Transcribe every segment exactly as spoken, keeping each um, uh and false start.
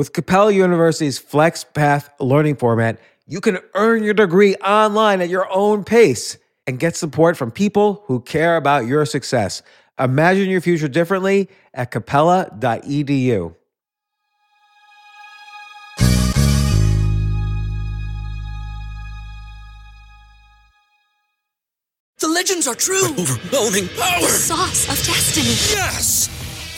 With Capella University's FlexPath Learning Format, you can earn your degree online at your own pace and get support from people who care about your success. Imagine your future differently at capella dot e d u. The legends are true. But overwhelming power! The sauce of destiny. Yes!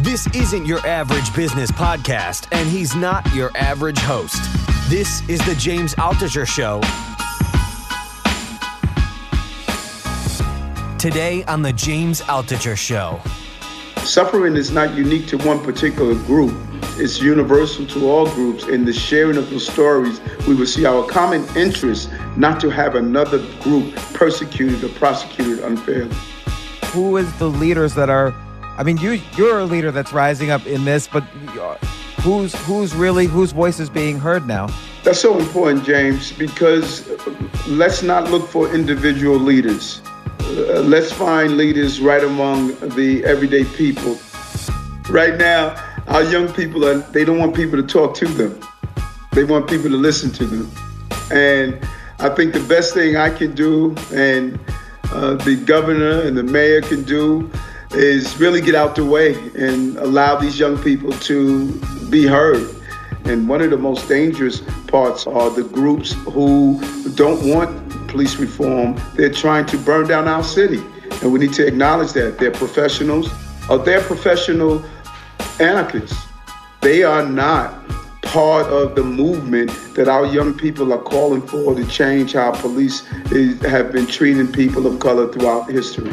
This isn't your average business podcast, and he's not your average host. This is The James Altucher Show. Today on The James Altucher Show. Suffering is not unique to one particular group. It's universal to all groups. In the sharing of the stories, we will see our common interest not to have another group persecuted or prosecuted unfairly. Who is the leaders that are... I mean, you, you're a leader that's rising up in this, but who's who's really, whose voice is being heard now? That's so important, James, because let's not look for individual leaders. Uh, let's find leaders right among the everyday people. Right now, our young people, are they don't want people to talk to them. They want people to listen to them. And I think the best thing I can do, and uh, the governor and the mayor can do, is really get out the way and allow these young people to be heard. And one of the most dangerous parts are the groups who don't want police reform. They're trying to burn down our city. And we need to acknowledge that. They're professionals, or they're professional anarchists. They are not part of the movement that our young people are calling for to change how police is, have been treating people of color throughout history.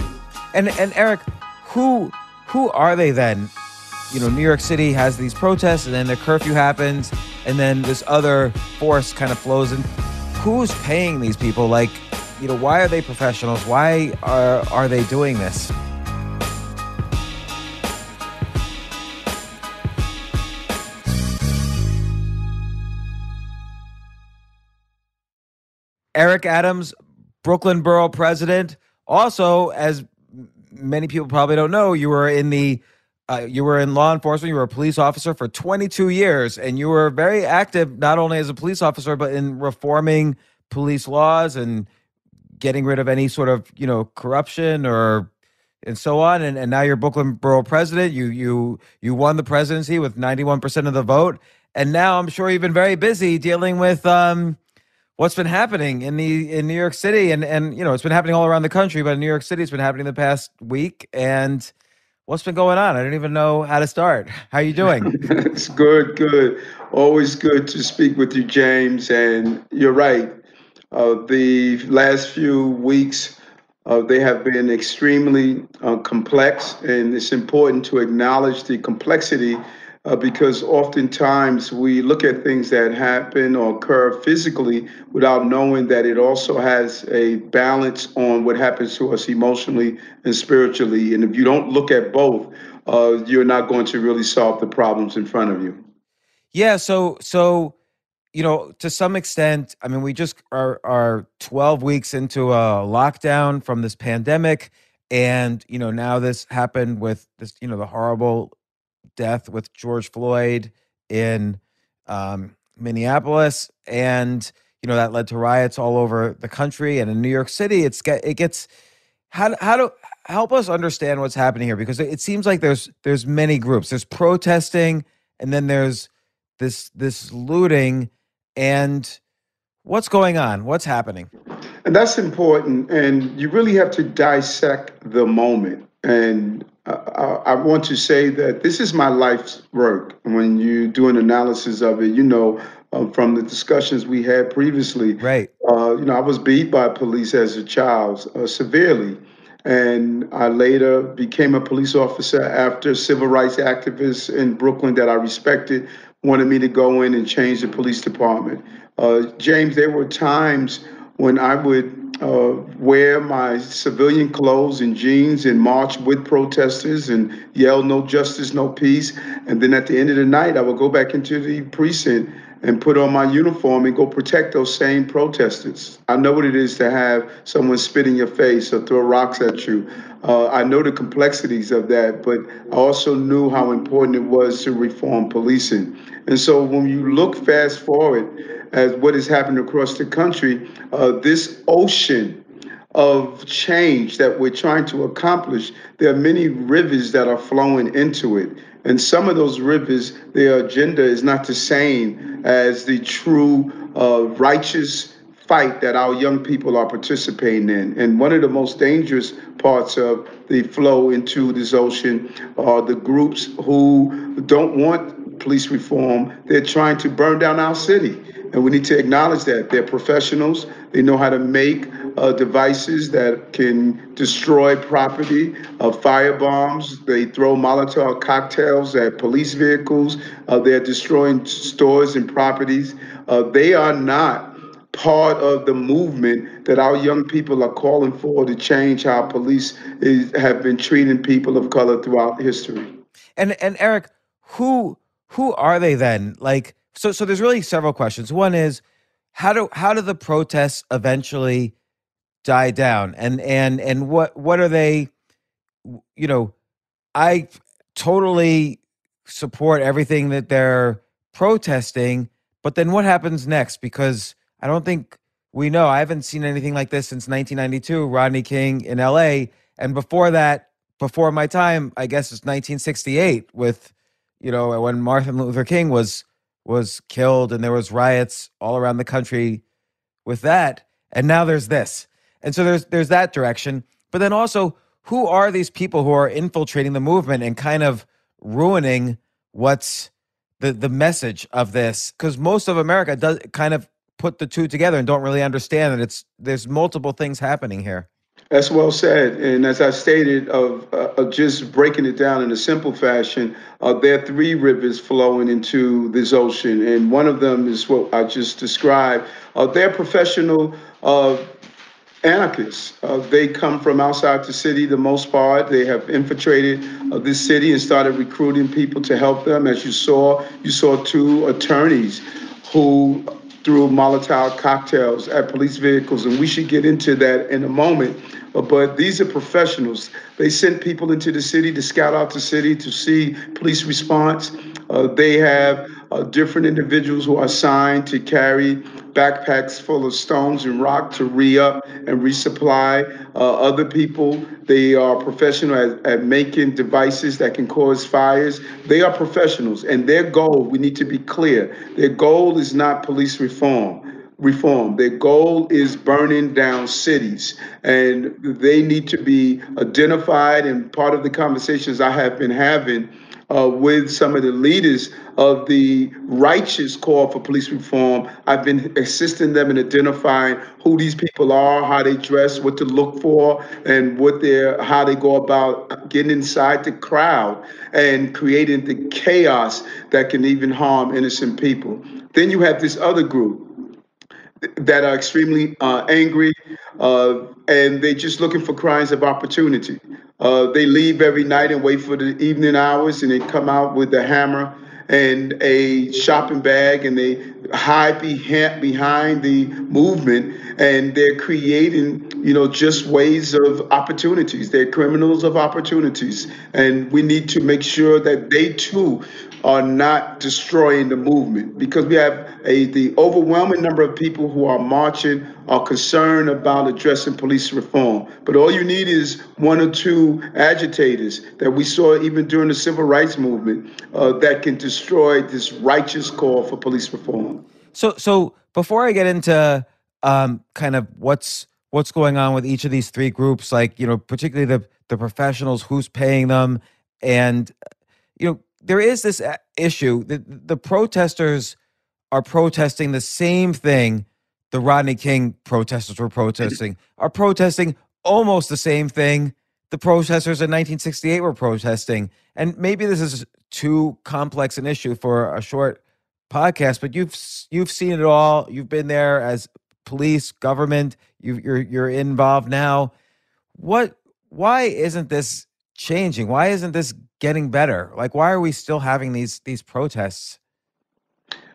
And, and Eric, Who who are they then? You know, New York City has these protests, and then the curfew happens, and then this other force kind of flows in. Who's paying these people? Like, you know, why are they professionals? Why are are they doing this? Eric Adams, Brooklyn Borough President, also, as many people probably don't know, you were in the, uh, you were in law enforcement. You were a police officer for twenty-two years, and you were very active not only as a police officer but in reforming police laws and getting rid of any sort of you know corruption or and so on. And, and now you're Brooklyn Borough President. You you you won the presidency with ninety-one percent of the vote, and now I'm sure you've been very busy dealing with um, what's been happening in the in New York City, and, and you know, it's been happening all around the country, but in New York City it's been happening the past week. And what's been going on? I don't even know how to start. How are you doing? It's good, good. Always good to speak with you, James. And you're right. Uh, the last few weeks, uh, they have been extremely uh, complex, and it's important to acknowledge the complexity. Uh, because oftentimes we look at things that happen or occur physically without knowing that it also has a balance on what happens to us emotionally and spiritually. And if you don't look at both, uh, you're not going to really solve the problems in front of you. Yeah. So, so, you know, to some extent, I mean, we just are, are twelve weeks into a lockdown from this pandemic. And, you know, now this happened with this, you know, the horrible death with George Floyd in um, Minneapolis, and you know that led to riots all over the country, and in New York City, it's get it gets. How how do help us understand what's happening here? Because it seems like there's there's many groups. There's protesting, and then there's this this looting, and what's going on? What's happening? And that's important, and you really have to dissect the moment. And Uh, I want to say that this is my life's work. When you do an analysis of it, you know, uh, from the discussions we had previously, right? Uh, you know, I was beat by police as a child uh, severely, and I later became a police officer after civil rights activists in Brooklyn that I respected wanted me to go in and change the police department. Uh, James, there were times when I would uh, wear my civilian clothes and jeans and march with protesters and yell, "No justice, no peace." And then at the end of the night, I would go back into the precinct and put on my uniform and go protect those same protesters. I know what it is to have someone spit in your face or throw rocks at you. Uh, I know the complexities of that, but I also knew how important it was to reform policing. And so when you look fast forward at what has happened across the country, uh, this ocean of change that we're trying to accomplish, there are many rivers that are flowing into it. And some of those rivers, their agenda is not the same as the true uh, righteous fight that our young people are participating in. And one of the most dangerous parts of the flow into this ocean are the groups who don't want police reform. They're trying to burn down our city. And we need to acknowledge that. They're professionals. They know how to make uh, devices that can destroy property, uh, firebombs. They throw Molotov cocktails at police vehicles. Uh, they're destroying stores and properties. Uh, they are not part of the movement that our young people are calling for to change how police is, have been treating people of color throughout history. And and Eric, who who are they then? Like, So, so there's really several questions. One is, how do how do the protests eventually die down, and and and what what are they? You know, I totally support everything that they're protesting, but then what happens next? Because I don't think we know. I haven't seen anything like this since nineteen ninety-two, Rodney King in L A, and before that, before my time, I guess it's nineteen sixty-eight with, you know, when Martin Luther King was. was killed, and there was riots all around the country with that. And now there's this. And so there's there's that direction. But then also, who are these people who are infiltrating the movement and kind of ruining what's the, the message of this? Because most of America does kind of put the two together and don't really understand that it's there's multiple things happening here. That's well said. And as I stated, of, uh, of just breaking it down in a simple fashion, uh, there are three rivers flowing into this ocean. And one of them is what I just described. Uh, they're professional uh, anarchists. Uh, they come from outside the city, the most part. They have infiltrated uh, this city and started recruiting people to help them. As you saw, you saw two attorneys who threw Molotov cocktails at police vehicles, and we should get into that in a moment. But these are professionals. They sent people into the city to scout out the city to see police response. Uh, they have uh, different individuals who are assigned to carry backpacks full of stones and rock to re-up and resupply uh, other people. They are professional at, at making devices that can cause fires. They are professionals, and their goal, we need to be clear, their goal is not police reform. reform. Their goal is burning down cities, and they need to be identified. And part of the conversations I have been having uh, with some of the leaders of the righteous call for police reform, I've been assisting them in identifying who these people are, how they dress, what to look for, and what they're, how they go about getting inside the crowd and creating the chaos that can even harm innocent people. Then you have this other group that are extremely uh, angry, uh, and they're just looking for crimes of opportunity. Uh, they leave every night and wait for the evening hours, and they come out with a hammer and a shopping bag, and they hide behind the movement, and they're creating, you know, just ways of opportunities. They're criminals of opportunities, and we need to make sure that they too are not destroying the movement, because we have a the overwhelming number of people who are marching are concerned about addressing police reform. But all you need is one or two agitators that we saw even during the civil rights movement uh, that can destroy this righteous call for police reform. So so before I get into um, kind of what's what's going on with each of these three groups, like, you know, particularly the, the professionals, who's paying them, and, you know, there is this issue that the protesters are protesting the same thing the Rodney King protesters were protesting, are protesting almost the same thing the protesters in nineteen sixty-eight were protesting. And maybe this is too complex an issue for a short podcast, but you've you've seen it all. You've been there as police, government. You, you're you're involved now. What? Why isn't this changing? Why isn't this getting better? Like, why are we still having these these protests?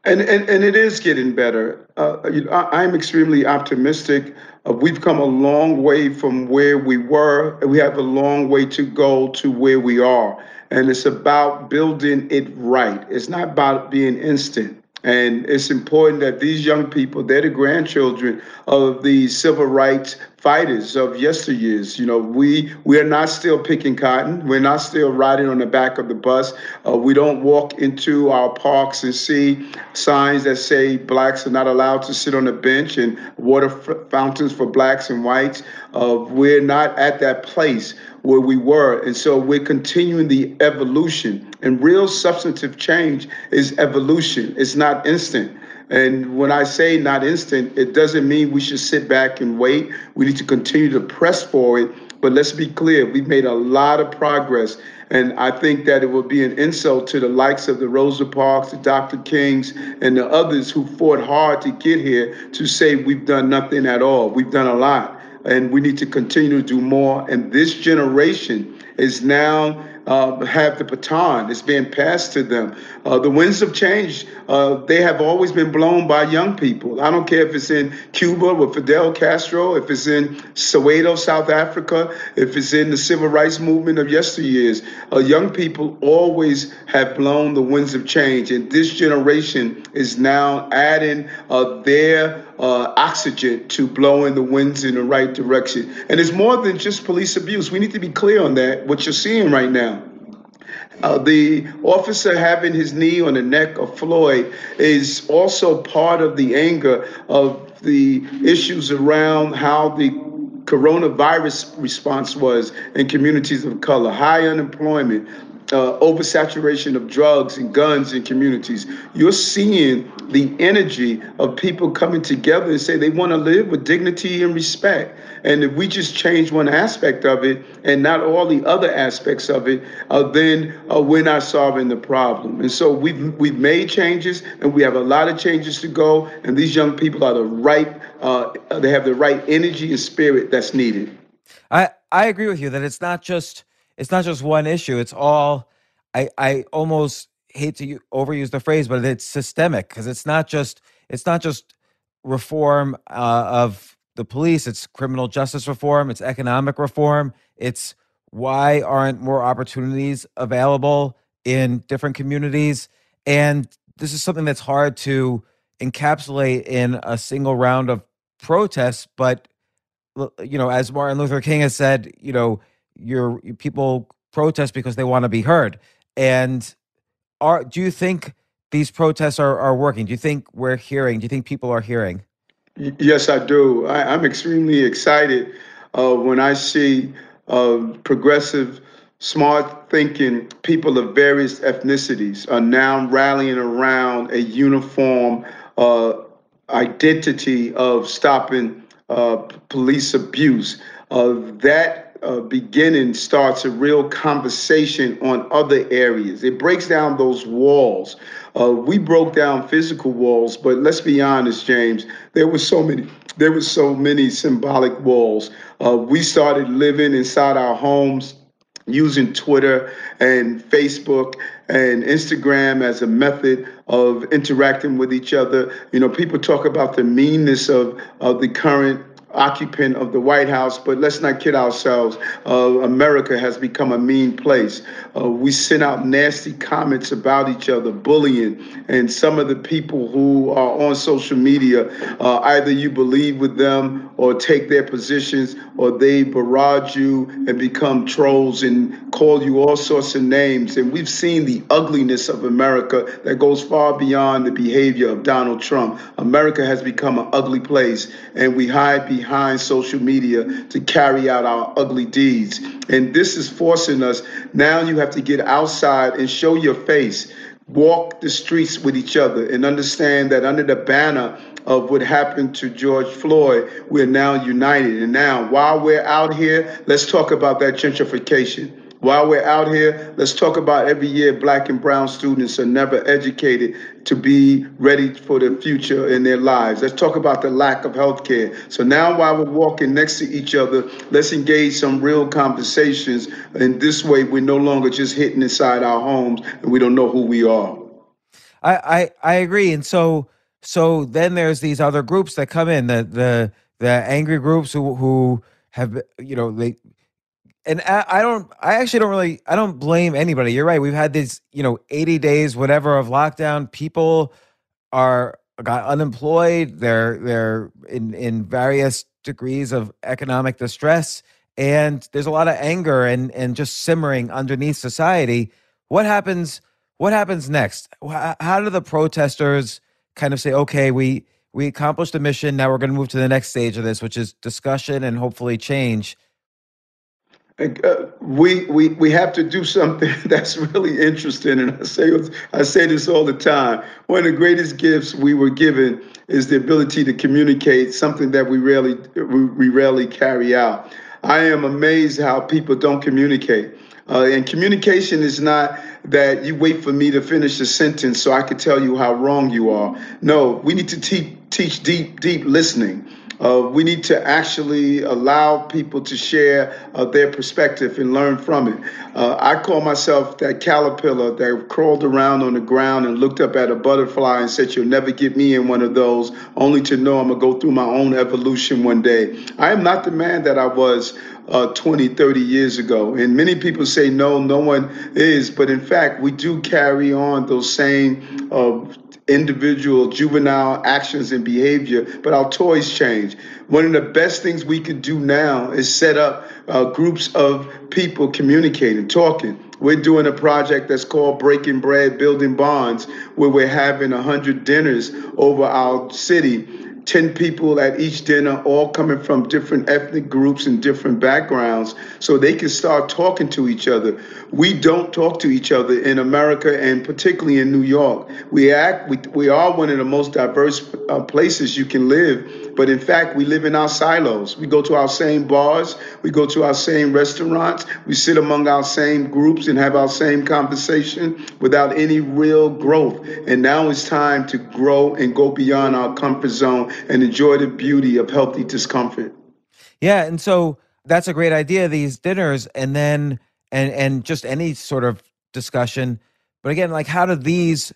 And and, and it is getting better. Uh, you know, I, I'm extremely optimistic. Uh, we've come a long way from where we were, and we have a long way to go to where we are. And it's about building it right. It's not about being instant. And it's important that these young people, they're the grandchildren of the civil rights fighters of yesteryears. You know, we we are not still picking cotton. We're not still riding on the back of the bus. Uh, we don't walk into our parks and see signs that say blacks are not allowed to sit on the bench and water f- fountains for blacks and whites. Uh, we're not at that place where we were. And so we're continuing the evolution, and real substantive change is evolution. It's not instant. And when I say not instant, it doesn't mean we should sit back and wait. We need to continue to press for it. But let's be clear, we've made a lot of progress. And I think that it would be an insult to the likes of the Rosa Parks, the Doctor Kings, and the others who fought hard to get here to say we've done nothing at all. We've done a lot. And we need to continue to do more. And this generation is now uh, have the baton. It's being passed to them. Uh, the winds of change, uh, they have always been blown by young people. I don't care if it's in Cuba with Fidel Castro, if it's in Soweto, South Africa, if it's in the civil rights movement of yesteryears. Uh, young people always have blown the winds of change. And this generation is now adding uh, their Uh, oxygen to blowing the winds in the right direction. And it's more than just police abuse. We need to be clear on that, what you're seeing right now. Uh, the officer having his knee on the neck of Floyd is also part of the anger of the issues around how the coronavirus response was in communities of color, high unemployment, Uh, oversaturation of drugs and guns in communities. You're seeing the energy of people coming together and say they want to live with dignity and respect. And if we just change one aspect of it and not all the other aspects of it, uh, then uh, we're not solving the problem. And so we've, we've made changes, and we have a lot of changes to go. And these young people are the right, uh, they have the right energy and spirit that's needed. I, I agree with you that it's not just It's not just one issue. It's all, I, I almost hate to u- overuse the phrase, but it's systemic, because it's not just it's not just reform uh, of the police. It's criminal justice reform. It's economic reform. It's why aren't more opportunities available in different communities? And this is something that's hard to encapsulate in a single round of protests. But, you know, as Martin Luther King has said, you know, Your people protest because they want to be heard. And are do you think these protests are, are working? Do you think we're hearing? Do you think people are hearing? Yes, I do. I, I'm extremely excited uh, when I see uh, progressive, smart thinking people of various ethnicities are now rallying around a uniform uh, identity of stopping uh, police abuse. Uh, that Uh, beginning starts a real conversation on other areas. It breaks down those walls. Uh, we broke down physical walls, but let's be honest, James, there were so many, there were so many symbolic walls. Uh, we started living inside our homes, using Twitter and Facebook and Instagram as a method of interacting with each other. You know, people talk about the meanness of, of the current occupant of the White House, but let's not kid ourselves. Uh, America has become a mean place. Uh, we send out nasty comments about each other, bullying, and some of the people who are on social media, uh, either you believe with them or take their positions, or they barrage you and become trolls and call you all sorts of names. And we've seen the ugliness of America that goes far beyond the behavior of Donald Trump. America has become an ugly place, and we hide behind behind social media to carry out our ugly deeds. And this is forcing us. Now you have to get outside and show your face, walk the streets with each other, and understand that under the banner of what happened to George Floyd, we're now united. And now while we're out here, let's talk about that gentrification. While we're out here, let's talk about every year black and brown students are never educated to be ready for the future in their lives. Let's talk about the lack of health care. So now while we're walking next to each other, let's engage some real conversations. And this way, we're no longer just hitting inside our homes and we don't know who we are. I, I, I agree. And so so then there's these other groups that come in, the the the angry groups who, who have, you know, they, and I, I don't, I actually don't really, I don't blame anybody. You're right. We've had these, you know, eighty days, whatever, of lockdown. People are, got unemployed. They're, they're in, in various degrees of economic distress. And there's a lot of anger and, and just simmering underneath society. What happens, what happens next? How do the protesters kind of say, okay, we, we accomplished the mission. Now we're going to move to the next stage of this, which is discussion and hopefully change. Uh, we we we have to do something that's really interesting, and I say I say this all the time. One of the greatest gifts we were given is the ability to communicate, something that we rarely we rarely carry out. I am amazed how people don't communicate. Uh, and communication is not that you wait for me to finish a sentence so I could tell you how wrong you are. No, we need to te- teach deep, deep listening. Uh, we need to actually allow people to share uh, their perspective and learn from it. Uh, I call myself that caterpillar that crawled around on the ground and looked up at a butterfly and said, you'll never get me in one of those, only to know I'm going to go through my own evolution one day. I am not the man that I was uh, twenty, thirty years ago. And many people say, no, no one is. But in fact, we do carry on those same uh, individual juvenile actions and behavior, but our toys change. One of the best things we could do now is set up uh, groups of people communicating, talking. We're doing a project that's called Breaking Bread, Building Bonds, where we're having one hundred dinners over our city, ten people at each dinner, all coming from different ethnic groups and different backgrounds, so they can start talking to each other. We don't talk to each other in America, and particularly in New York. We act, we, we are one of the most diverse uh, places you can live, but in fact, we live in our silos. We go to our same bars, we go to our same restaurants, we sit among our same groups and have our same conversation without any real growth. And now it's time to grow and go beyond our comfort zone and enjoy the beauty of healthy discomfort. Yeah, and so that's a great idea, these dinners, and then and and just any sort of discussion. But again, like, how do these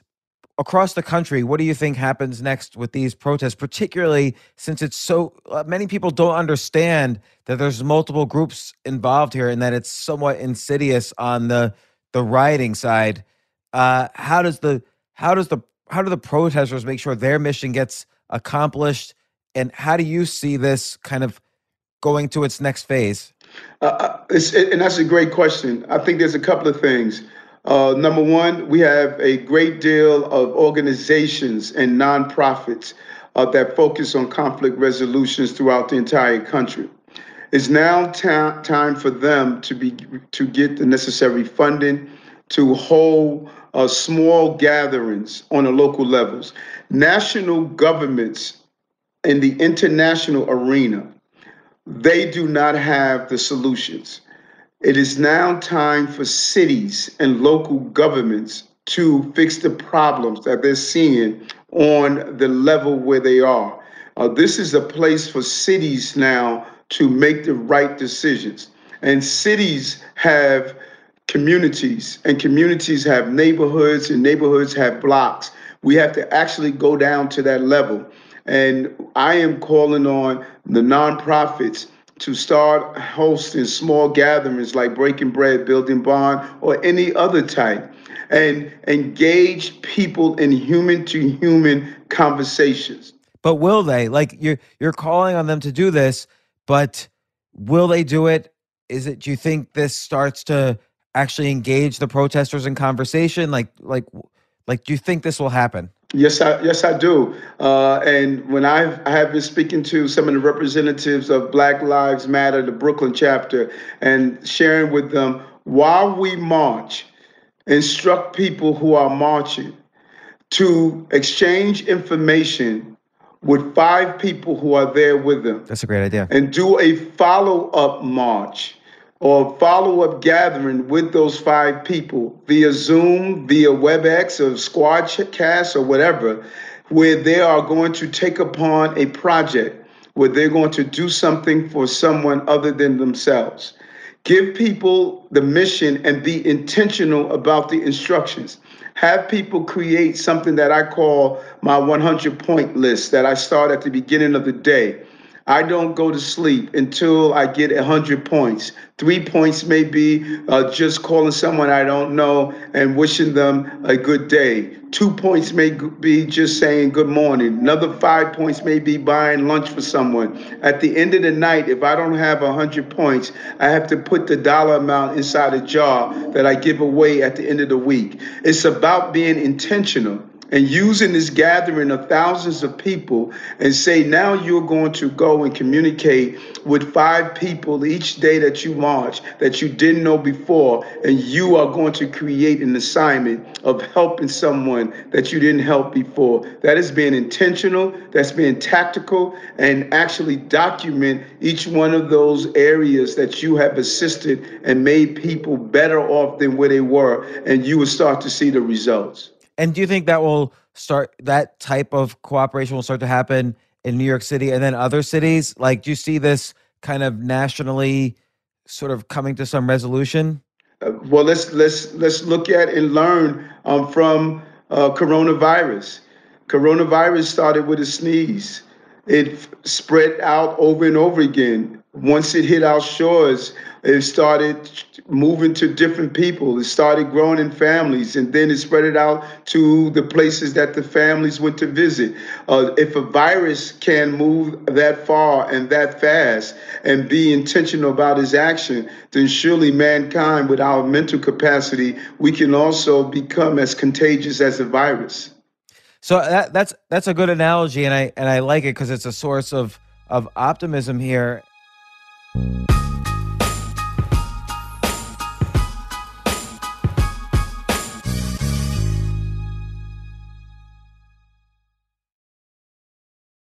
across the country, what do you think happens next with these protests, particularly since it's so uh, many people don't understand that there's multiple groups involved here and that it's somewhat insidious on the the rioting side? Uh, how does the how does the how do the protesters make sure their mission gets accomplished, and how do you see this kind of going to its next phase? Uh, it's, and that's a great question. I think there's a couple of things. Uh, number one, we have a great deal of organizations and nonprofits uh, that focus on conflict resolutions throughout the entire country. It's now ta- time for them to be to get the necessary funding to hold uh, small gatherings on the local levels. National governments in the international arena, they do not have the solutions. It is now time for cities and local governments to fix the problems that they're seeing on the level where they are. Uh, this is a place for cities now to make the right decisions. And cities have communities, and communities have neighborhoods, and neighborhoods have blocks. We have to actually go down to that level. And I am calling on the nonprofits to start hosting small gatherings like Breaking Bread, Building Bond, or any other type, and engage people in human-to-human conversations. But will they? Like, you're, you're calling on them to do this, but will they do it? Is it, do you think this starts to actually engage the protesters in conversation? Like, like, like, do you think this will happen? Yes, I, yes, I do. Uh, and when I've, I have been speaking to some of the representatives of Black Lives Matter, the Brooklyn chapter, and sharing with them, while we march, instruct people who are marching to exchange information with five people who are there with them. That's a great idea. And do a follow-up march or follow-up gathering with those five people via Zoom, via WebEx or Squadcast or whatever, where they are going to take upon a project, where they're going to do something for someone other than themselves. Give people the mission and be intentional about the instructions. Have people create something that I call my one hundred point list that I start at the beginning of the day. I don't go to sleep until I get one hundred points. Three points may be uh, just calling someone I don't know and wishing them a good day. Two points may be just saying good morning. Another five points may be buying lunch for someone. At the end of the night, if I don't have one hundred points, I have to put the dollar amount inside a jar that I give away at the end of the week. It's about being intentional and using this gathering of thousands of people and say, now you're going to go and communicate with five people each day that you march that you didn't know before, and you are going to create an assignment of helping someone that you didn't help before. That is being intentional, that's being tactical, and actually document each one of those areas that you have assisted and made people better off than where they were, and you will start to see the results. And do you think that will start, that type of cooperation will start to happen in New York City and then other cities? Like, do you see this kind of nationally sort of coming to some resolution? Uh, well, let's let's let's look at and learn um, from uh, coronavirus. Coronavirus started with a sneeze. It spread out over and over again. Once it hit our shores, it started moving to different people. It started growing in families, and then it spread it out to the places that the families went to visit. Uh, if a virus can move that far and that fast and be intentional about its action, then surely mankind, with our mental capacity, we can also become as contagious as a virus. So that, that's that's a good analogy, and I and I like it because it's a source of of optimism here.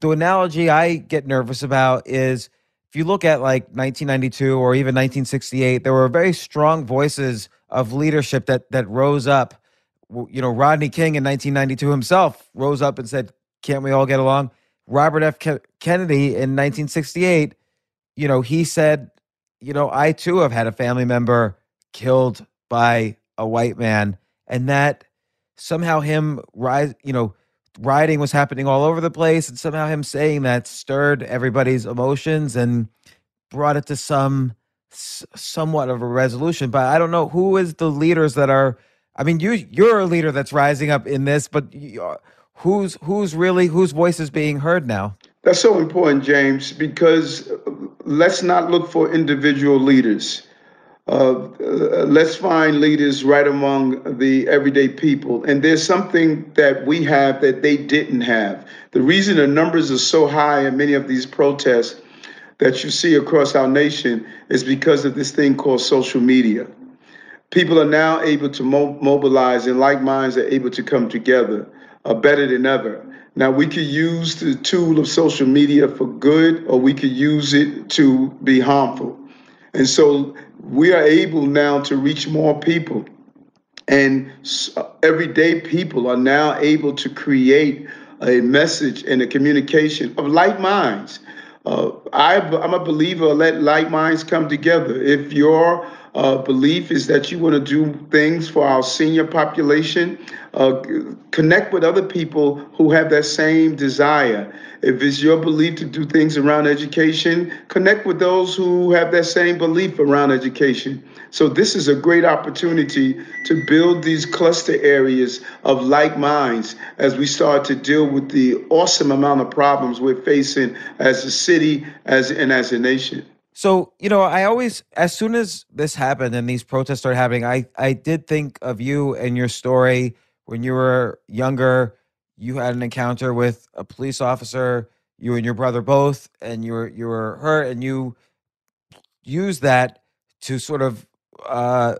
The analogy I get nervous about is if you look at like nineteen ninety-two or even nineteen sixty-eight, there were very strong voices of leadership that that rose up. You know, Rodney King in nineteen ninety-two himself rose up and said, "Can't we all get along?" Robert F. Ke- Kennedy in nineteen sixty-eight, you know, he said, "You know, I too have had a family member killed by a white man," and that somehow him rise, you know. Rioting was happening all over the place, and somehow him saying that stirred everybody's emotions and brought it to some somewhat of a resolution. But I don't know who is the leaders that are. I mean, you you're a leader that's rising up in this, but who's who's really whose voice is being heard now? That's so important, James, because let's not look for individual leaders. Uh, uh, let's find leaders right among the everyday people. And there's something that we have that they didn't have. The reason the numbers are so high in many of these protests that you see across our nation is because of this thing called social media. People are now able to mo- mobilize, and like minds are able to come together uh, better than ever. Now, we could use the tool of social media for good, or we could use it to be harmful. And so we are able now to reach more people, and everyday people are now able to create a message and a communication of like minds. Uh, I, I'm a believer, let like minds come together. If your uh, belief is that you want to do things for our senior population, uh, connect with other people who have that same desire. If it's your belief to do things around education, connect with those who have that same belief around education. So this is a great opportunity to build these cluster areas of like minds as we start to deal with the awesome amount of problems we're facing as a city as and as a nation. So, you know, I always, as soon as this happened and these protests started happening, I, I did think of you and your story. When you were younger, you had an encounter with a police officer, you and your brother both, and you were, you were hurt, and you used that to sort of uh,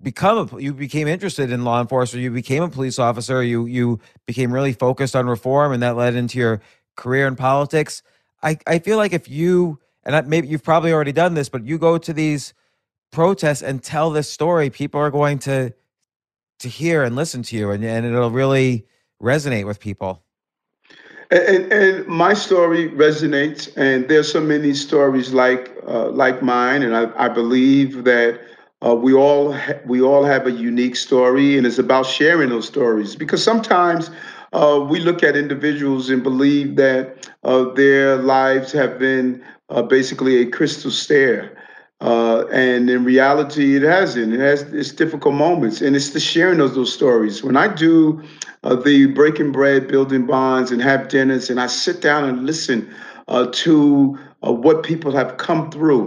become, a, you became interested in law enforcement, you became a police officer, you, you became really focused on reform, and that led into your career in politics. I, I feel like if you, and I, maybe you've probably already done this, but you go to these protests and tell this story, people are going to to hear and listen to you, and, and it'll really resonate with people. And, and my story resonates, and there's so many stories like uh, like mine, and I, I believe that uh, we all ha we all have a unique story, and it's about sharing those stories, because sometimes uh, we look at individuals and believe that uh, their lives have been Uh, basically a crystal stair. Uh, and in reality, it hasn't. It has its difficult moments. And it's the sharing of those stories. When I do uh, the breaking bread, building bonds, and have dinners, and I sit down and listen uh, to uh, what people have come through,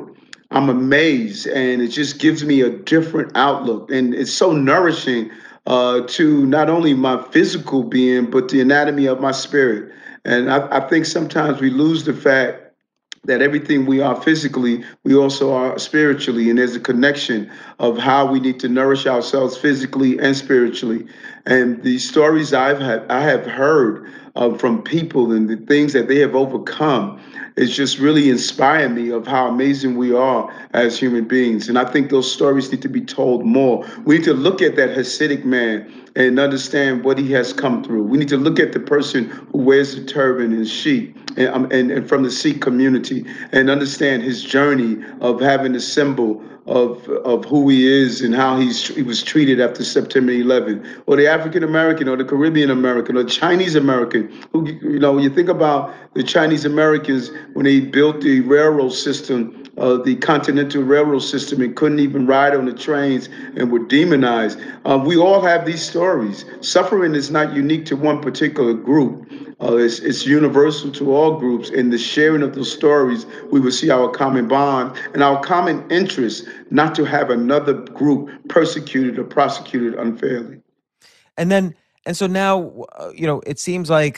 I'm amazed. And it just gives me a different outlook. And it's so nourishing uh, to not only my physical being, but the anatomy of my spirit. And I, I think sometimes we lose the fact that everything we are physically, we also are spiritually, and there's a connection of how we need to nourish ourselves physically and spiritually. And the stories I've had, I have heard uh, from people and the things that they have overcome, it's just really inspired me of how amazing we are as human beings. And I think those stories need to be told more. We need to look at that Hasidic man and understand what he has come through. We need to look at the person who wears the turban and sheep and, um, and, and from the Sikh community, and understand his journey of having a symbol of of who he is and how he's, he was treated after September eleventh, or the African-American, or the Caribbean-American, or Chinese-American, who, you know, when you think about the Chinese-Americans, when they built the railroad system, Uh, the Continental Railroad system, and couldn't even ride on the trains and were demonized. Uh, we all have these stories. Suffering is not unique to one particular group. Uh, it's, it's universal to all groups. In the sharing of those stories, we will see our common bond and our common interest not to have another group persecuted or prosecuted unfairly. And then, and so now, you know, it seems like,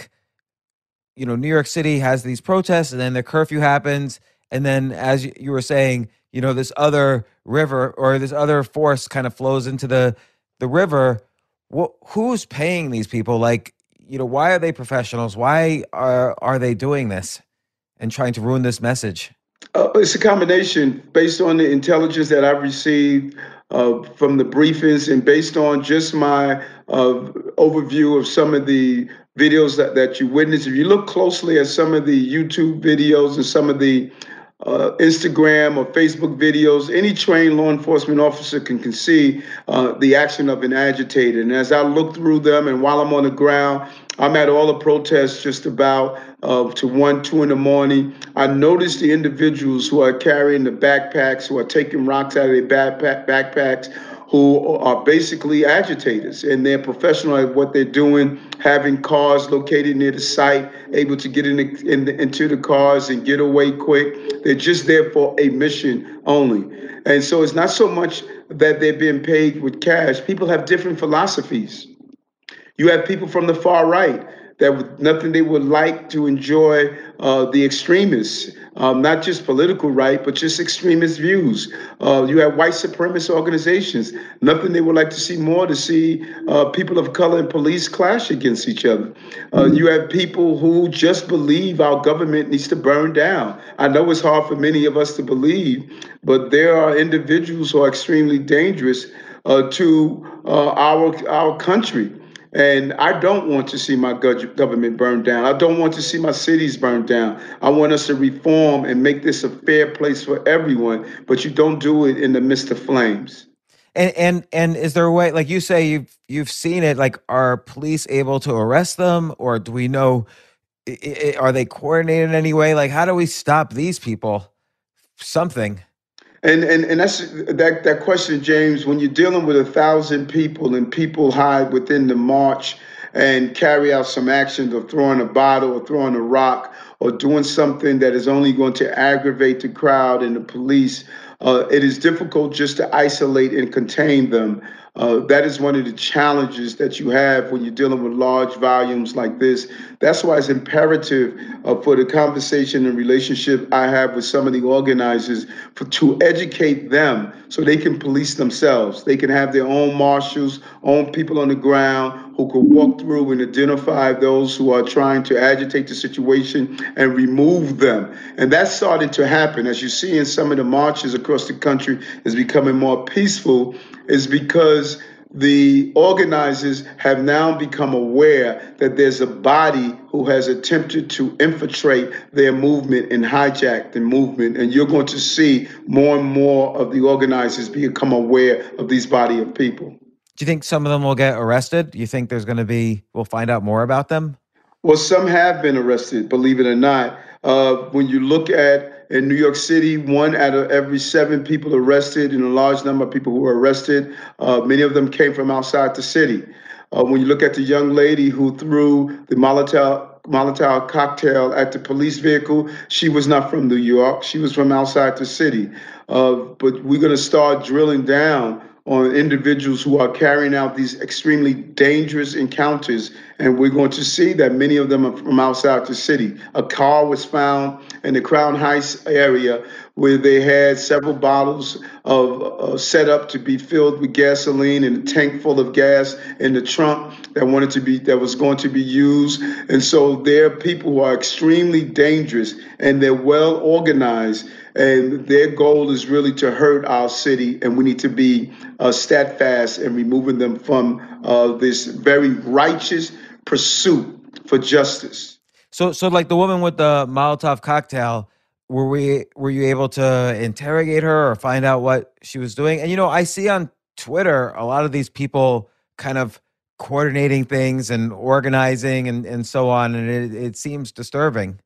you know, New York City has these protests, and then the curfew happens. And then, as you were saying, you know, this other river or this other force kind of flows into the, the river. What, who's paying these people? Like, you know, why are they professionals? Why are, are they doing this and trying to ruin this message? Uh, it's a combination based on the intelligence that I've received uh, from the briefings, and based on just my uh, overview of some of the videos that, that you witness. If you look closely at some of the YouTube videos and some of the Uh, Instagram or Facebook videos, any trained law enforcement officer can, can see uh, the action of an agitator. And as I look through them, and while I'm on the ground, I'm at all the protests just about uh, to one, two in the morning. I notice the individuals who are carrying the backpacks, who are taking rocks out of their backpack, backpacks, who are basically agitators, and they're professional at what they're doing, having cars located near the site, able to get in the, in the, into the cars and get away quick. They're just there for a mission only. And so it's not so much that they're being paid with cash. People have different philosophies. You have people from the far right that with nothing they would like to enjoy uh, the extremists, um, not just political right, but just extremist views. Uh, you have white supremacist organizations, nothing they would like to see more to see uh, people of color and police clash against each other. Uh, mm-hmm. You have people who just believe our government needs to burn down. I know it's hard for many of us to believe, but there are individuals who are extremely dangerous uh, to uh, our, our country. And I don't want to see my government burned down. I don't want to see my cities burned down. I want us to reform and make this a fair place for everyone, but you don't do it in the midst of flames. And and and is there a way, like you say, you've, you've seen it, like are police able to arrest them, or do we know, are they coordinated in any way? Like, how do we stop these people? Something. And, and and that's that that question, James. When you're dealing with a thousand people and people hide within the march and carry out some actions of throwing a bottle or throwing a rock or doing something that is only going to aggravate the crowd and the police, uh, it is difficult just to isolate and contain them. Uh, that is one of the challenges that you have when you're dealing with large volumes like this. That's why it's imperative uh, for the conversation and relationship I have with some of the organizers for, to educate them so they can police themselves. They can have their own marshals, own people on the ground who can walk through and identify those who are trying to agitate the situation and remove them. And that's starting to happen. As you see in some of the marches across the country, is becoming more peaceful, is because the organizers have now become aware that there's a body who has attempted to infiltrate their movement and hijack the movement. And you're going to see more and more of the organizers become aware of these body of people. Do you think some of them will get arrested? Do you think there's going to be, we'll find out more about them? Well, some have been arrested, believe it or not. Uh, when you look at in New York City, one out of every seven people arrested, and a large number of people who were arrested, uh, many of them came from outside the city. Uh, when you look at the young lady who threw the Molotov, Molotov cocktail at the police vehicle, she was not from New York. She was from outside the city. Uh, but we're going to start drilling down on individuals who are carrying out these extremely dangerous encounters. And we're going to see that many of them are from outside the city. A car was found in the Crown Heights area where they had several bottles of uh, set up to be filled with gasoline and a tank full of gas in the trunk that wanted to be, that was going to be used. And so there are people who are extremely dangerous and they're well organized. And their goal is really to hurt our city, and we need to be uh, steadfast in removing them from uh, this very righteous pursuit for justice. So, so like the woman with the Molotov cocktail, were we were you able to interrogate her or find out what she was doing? And you know, I see on Twitter a lot of these people kind of coordinating things and organizing and and so on, and it, it seems disturbing.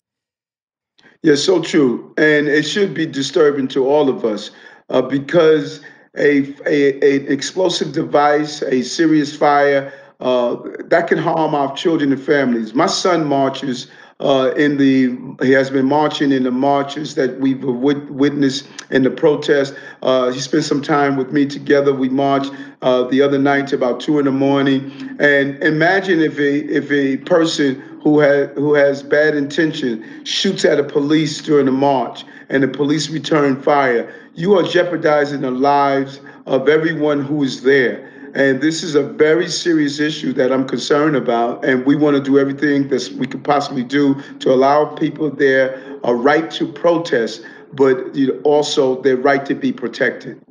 Yeah, so true. And it should be disturbing to all of us uh, because a, a, a explosive device, a serious fire, uh, that can harm our children and families. My son marches uh, in the, he has been marching in the marches that we've wit- witnessed in the protest. Uh, he spent some time with me together. We marched uh, the other night to about two in the morning. And imagine if a, if a person who has, who has bad intention shoots at a police during the march and the police return fire. You are jeopardizing the lives of everyone who is there. And this is a very serious issue that I'm concerned about. And we want to do everything that we could possibly do to allow people their a right to protest, but also their right to be protected.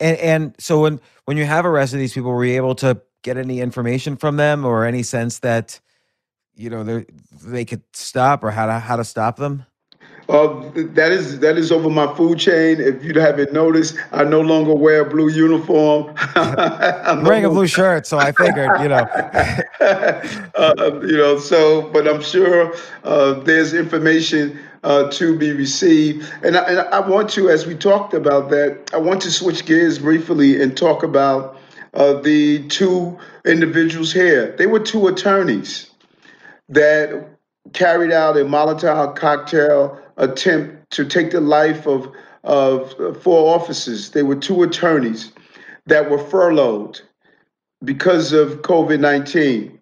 And and so when, when you have arrested these people, were you able to get any information from them or any sense that you know, they they could stop or how to how to stop them? Uh, that is that is over my food chain. If you haven't noticed, I no longer wear a blue uniform. I'm wearing a blue shirt, so I figured, you know. uh, you know, so, but I'm sure uh, there's information uh, to be received. And I, and I want to, as we talked about that, I want to switch gears briefly and talk about uh, the two individuals here. They were two attorneys that carried out a Molotov cocktail attempt to take the life of, of four officers. They were two attorneys that were furloughed because of COVID nineteen.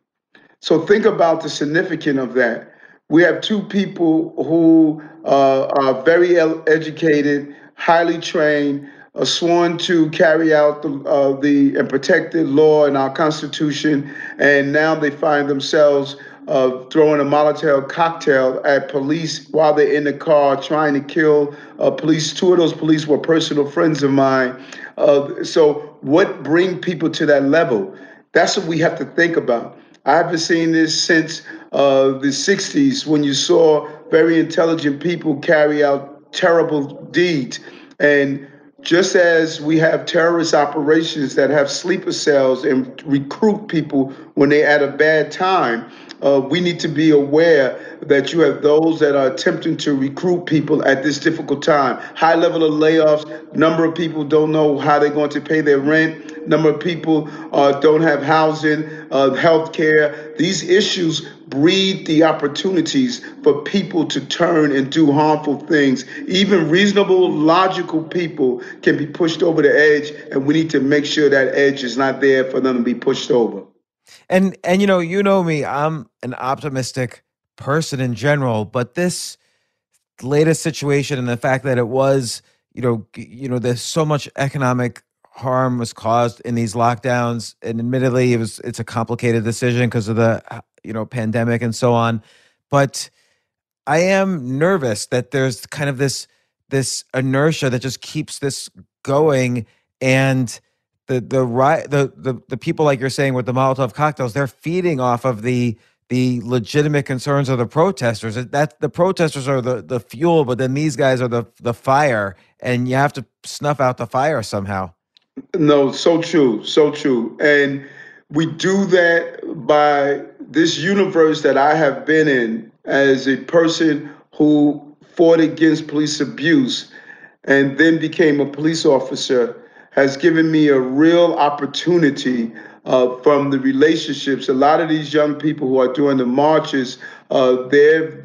So think about the significance of that. We have two people who uh, are very educated, highly trained, uh, sworn to carry out the, uh, the and protect the law and our Constitution, and now they find themselves of throwing a Molotov cocktail at police while they're in the car trying to kill uh, police. Two of those police were personal friends of mine. Uh, so what bring people to that level? That's what we have to think about. I haven't seen this since uh, the sixties, when you saw very intelligent people carry out terrible deeds. And just as we have terrorist operations that have sleeper cells and recruit people when they're at a bad time, uh, we need to be aware that you have those that are attempting to recruit people at this difficult time. High level of layoffs, number of people don't know how they're going to pay their rent, number of people uh, don't have housing, uh, health care. These issues breed the opportunities for people to turn and do harmful things. Even reasonable, logical people can be pushed over the edge, and we need to make sure that edge is not there for them to be pushed over. And, and you know, you know me, I'm an optimistic person in general, but this latest situation and the fact that it was, you know, you know, there's so much economic harm was caused in these lockdowns, and admittedly it was, it's a complicated decision because of the, you know, pandemic and so on. But I am nervous that there's kind of this, this inertia that just keeps this going. And the, the, the, the, the people, like you're saying, with the Molotov cocktails, they're feeding off of the, the legitimate concerns of the protesters. That the protesters are the, the fuel, but then these guys are the, the fire, and you have to snuff out the fire somehow. No, so true. So true. And we do that by this universe that I have been in as a person who fought against police abuse and then became a police officer has given me a real opportunity uh, from the relationships. A lot of these young people who are doing the marches, uh, their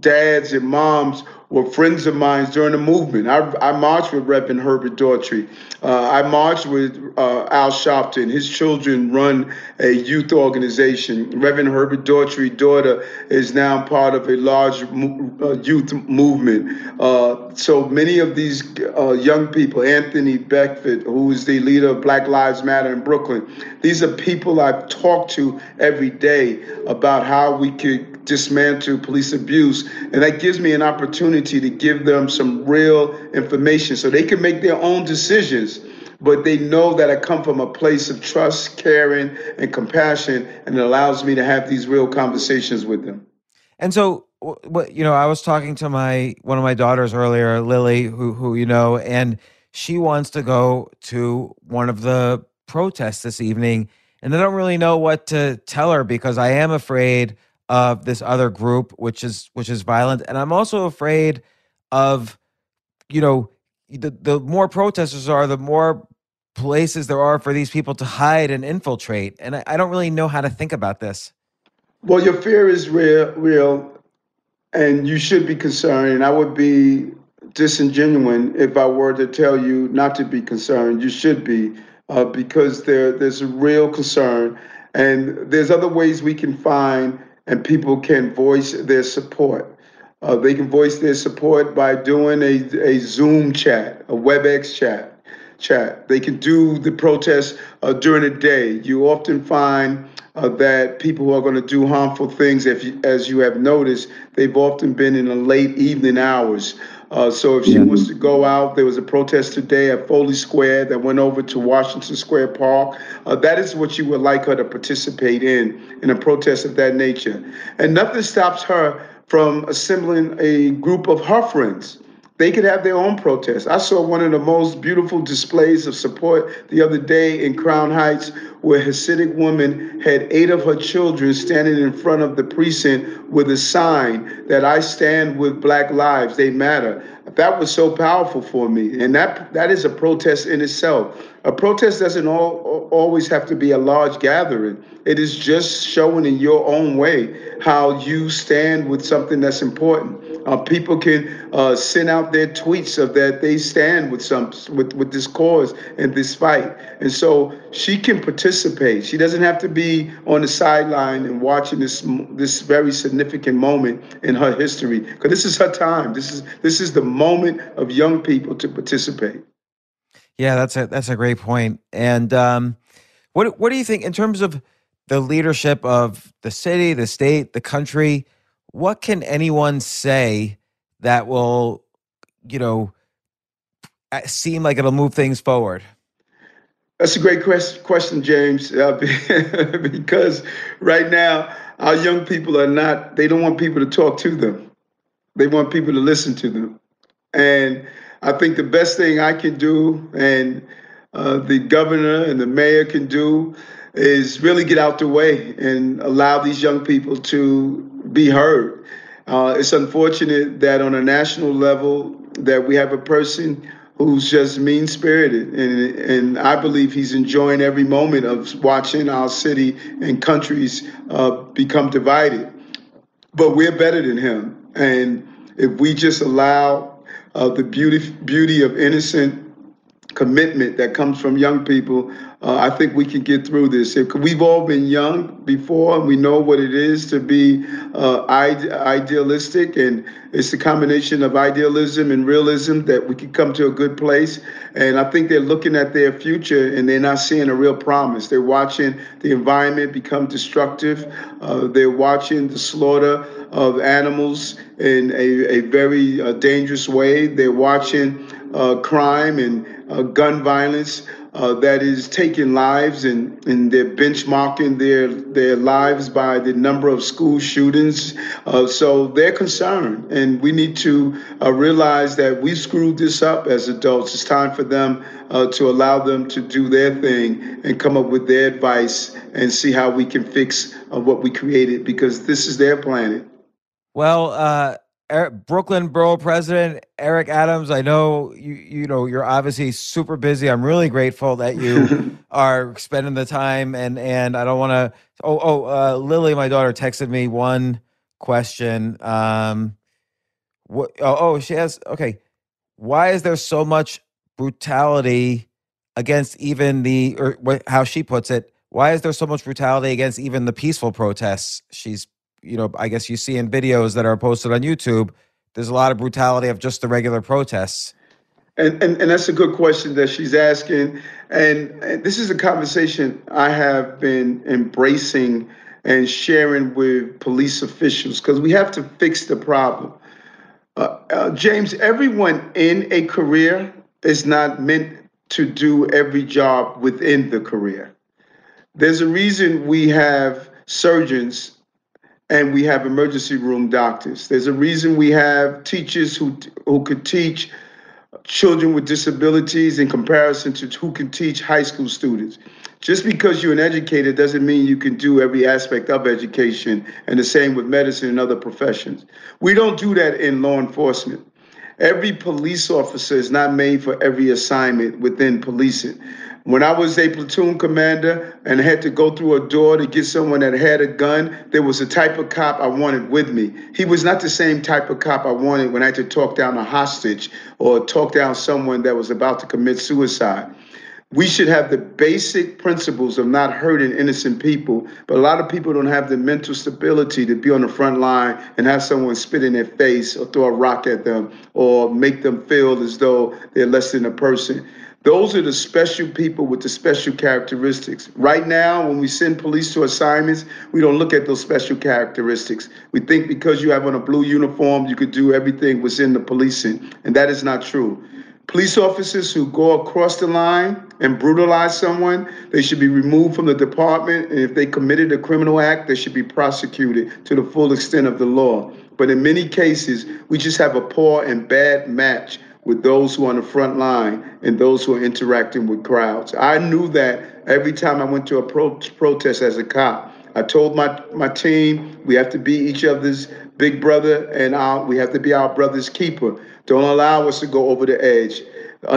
dads and moms were friends of mine during the movement. I, I marched with Reverend Herbert Daughtry. Uh, I marched with uh, Al Sharpton. His children run a youth organization. Reverend Herbert Daughtry's daughter is now part of a large mo uh, youth movement. Uh, so many of these uh, young people, Anthony Beckford, who is the leader of Black Lives Matter in Brooklyn, these are people I've talked to every day about how we could dismantle police abuse. And that gives me an opportunity to give them some real information so they can make their own decisions, but they know that I come from a place of trust, caring, and compassion, and it allows me to have these real conversations with them. And so, you know, I was talking to my, one of my daughters earlier, Lily, who, who, you know, and she wants to go to one of the protests this evening, and I don't really know what to tell her because I am afraid of this other group, which is which is violent, and I'm also afraid of, you know, the the more protesters are, the more places there are for these people to hide and infiltrate, and I, I don't really know how to think about this. Well, your fear is real, real, and you should be concerned. And I would be disingenuous if I were to tell you not to be concerned. You should be, uh, because there there's a real concern, and there's other ways we can find. And people can voice their support. Uh, they can voice their support by doing a, a Zoom chat, a WebEx chat. Chat. They can do the protests uh, during the day. You often find uh, that people who are going to do harmful things, if you, as you have noticed, they've often been in the late evening hours. Uh, so if she yeah. wants to go out, there was a protest today at Foley Square that went over to Washington Square Park. Uh, that is what you would like her to participate in, in a protest of that nature. And nothing stops her from assembling a group of her friends. They could have their own protests. I saw one of the most beautiful displays of support the other day in Crown Heights, where a Hasidic woman had eight of her children standing in front of the precinct with a sign that I stand with Black Lives, they matter. That was so powerful for me. And that that is a protest in itself. A protest doesn't all, always have to be a large gathering. It is just showing in your own way how you stand with something that's important. Uh, people can uh, send out their tweets of that they stand with some with, with this cause and this fight. And so she can participate. She doesn't have to be on the sideline and watching this this very significant moment in her history, because this is her time. This is this is the moment of young people to participate. Yeah, that's a that's a great point. And um, what what do you think in terms of the leadership of the city, the state, the country? What can anyone say that will, you know, seem like it'll move things forward? That's a great question, James, uh, because right now our young people are not, they don't want people to talk to them. They want people to listen to them. And I think the best thing I can do, and uh, the governor and the mayor can do, is really get out the way and allow these young people to be heard. Uh, it's unfortunate that on a national level that we have a person who's just mean-spirited, and and I believe he's enjoying every moment of watching our city and countries uh, become divided. But we're better than him, and if we just allow uh, the beauty beauty of innocent commitment that comes from young people, uh, I think we can get through this. If we've all been young before, and we know what it is to be uh, ide idealistic, and it's the combination of idealism and realism that we can come to a good place. And I think they're looking at their future and they're not seeing a real promise. They're watching the environment become destructive. Uh, they're watching the slaughter of animals in a, a very uh, dangerous way. They're watching uh, crime and Uh, gun violence uh, that is taking lives, and, and they're benchmarking their their lives by the number of school shootings. Uh, so they're concerned, and we need to uh, realize that we screwed this up as adults. It's time for them uh, to allow them to do their thing and come up with their advice and see how we can fix uh, what we created, because this is their planet. Well, uh Eric, Brooklyn Borough President Eric Adams, I know you you know you're obviously super busy. I'm really grateful that you are spending the time, and and I don't want to. Oh oh, uh, Lily, my daughter, texted me one question. Um, what? Oh, oh, she has. Okay, why is there so much brutality against even the, or what, how she puts it? Why is there so much brutality against even the peaceful protests? She's, you know, I guess you see in videos that are posted on YouTube, there's a lot of brutality of just the regular protests. And, and, and that's a good question that she's asking. And, and this is a conversation I have been embracing and sharing with police officials, because we have to fix the problem. Uh, uh, James, everyone in a career is not meant to do every job within the career. There's a reason we have surgeons and we have emergency room doctors. There's a reason we have teachers who who could teach children with disabilities in comparison to who can teach high school students. Just because you're an educator doesn't mean you can do every aspect of education, and the same with medicine and other professions. We don't do that in law enforcement. Every police officer is not made for every assignment within policing. When I was a platoon commander and had to go through a door to get someone that had a gun, there was a type of cop I wanted with me. He was not the same type of cop I wanted when I had to talk down a hostage or talk down someone that was about to commit suicide. We should have the basic principles of not hurting innocent people, but a lot of people don't have the mental stability to be on the front line and have someone spit in their face or throw a rock at them or make them feel as though they're less than a person. Those are the special people with the special characteristics. Right now, when we send police to assignments, we don't look at those special characteristics. We think because you have on a blue uniform, you could do everything within the policing, and that is not true. Police officers who go across the line and brutalize someone, they should be removed from the department, and if they committed a criminal act, they should be prosecuted to the full extent of the law. But in many cases, we just have a poor and bad match with those who are on the front line and those who are interacting with crowds. I knew that every time I went to a pro protest as a cop. I told my, my team, we have to be each other's big brother, and our, we have to be our brother's keeper. Don't allow us to go over the edge.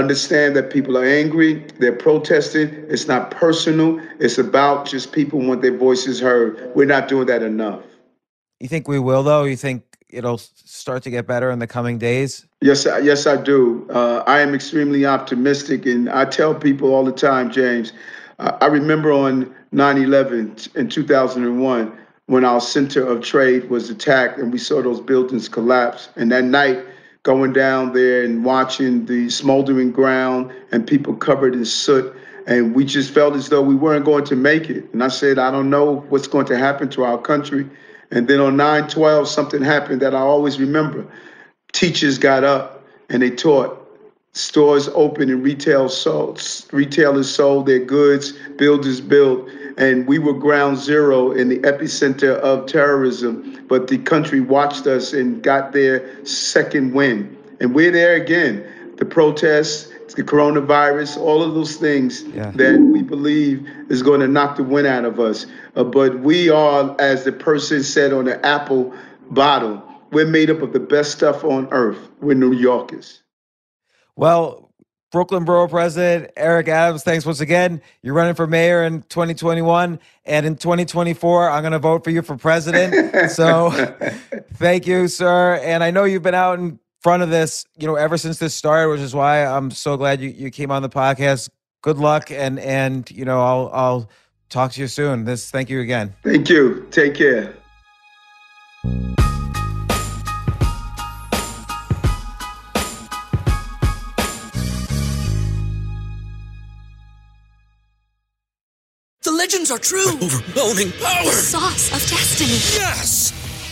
Understand that people are angry, they're protesting, it's not personal, it's about just people want their voices heard. We're not doing that enough. You think we will, though? You think it'll start to get better in the coming days? Yes, yes, I do. Uh, I am extremely optimistic, and I tell people all the time, James, uh, I remember on nine eleven in two thousand one, when our center of trade was attacked and we saw those buildings collapse. And that night, going down there and watching the smoldering ground and people covered in soot, and we just felt as though we weren't going to make it. And I said, I don't know what's going to happen to our country. And then on nine twelve, something happened that I always remember. Teachers got up and they taught. Stores opened and retail sold, retailers sold their goods, builders built, and we were ground zero in the epicenter of terrorism. But the country watched us and got their second win. And we're there again. The protests, the coronavirus, all of those things yeah. that we believe is going to knock the wind out of us. Uh, but we are, as the person said on the Apple bottle, we're made up of the best stuff on earth. We're New Yorkers. Well, Brooklyn Borough President Eric Adams, thanks once again. You're running for mayor in twenty twenty-one, and in twenty twenty-four, I'm going to vote for you for president. So thank you, sir. And I know you've been out in front of this, you know, ever since this started, which is why I'm so glad you, you came on the podcast. Good luck. And, and you know, I'll, I'll talk to you soon. This, thank you again. Thank you. Take care. Legends are true. But overwhelming power! The sauce of destiny. Yes!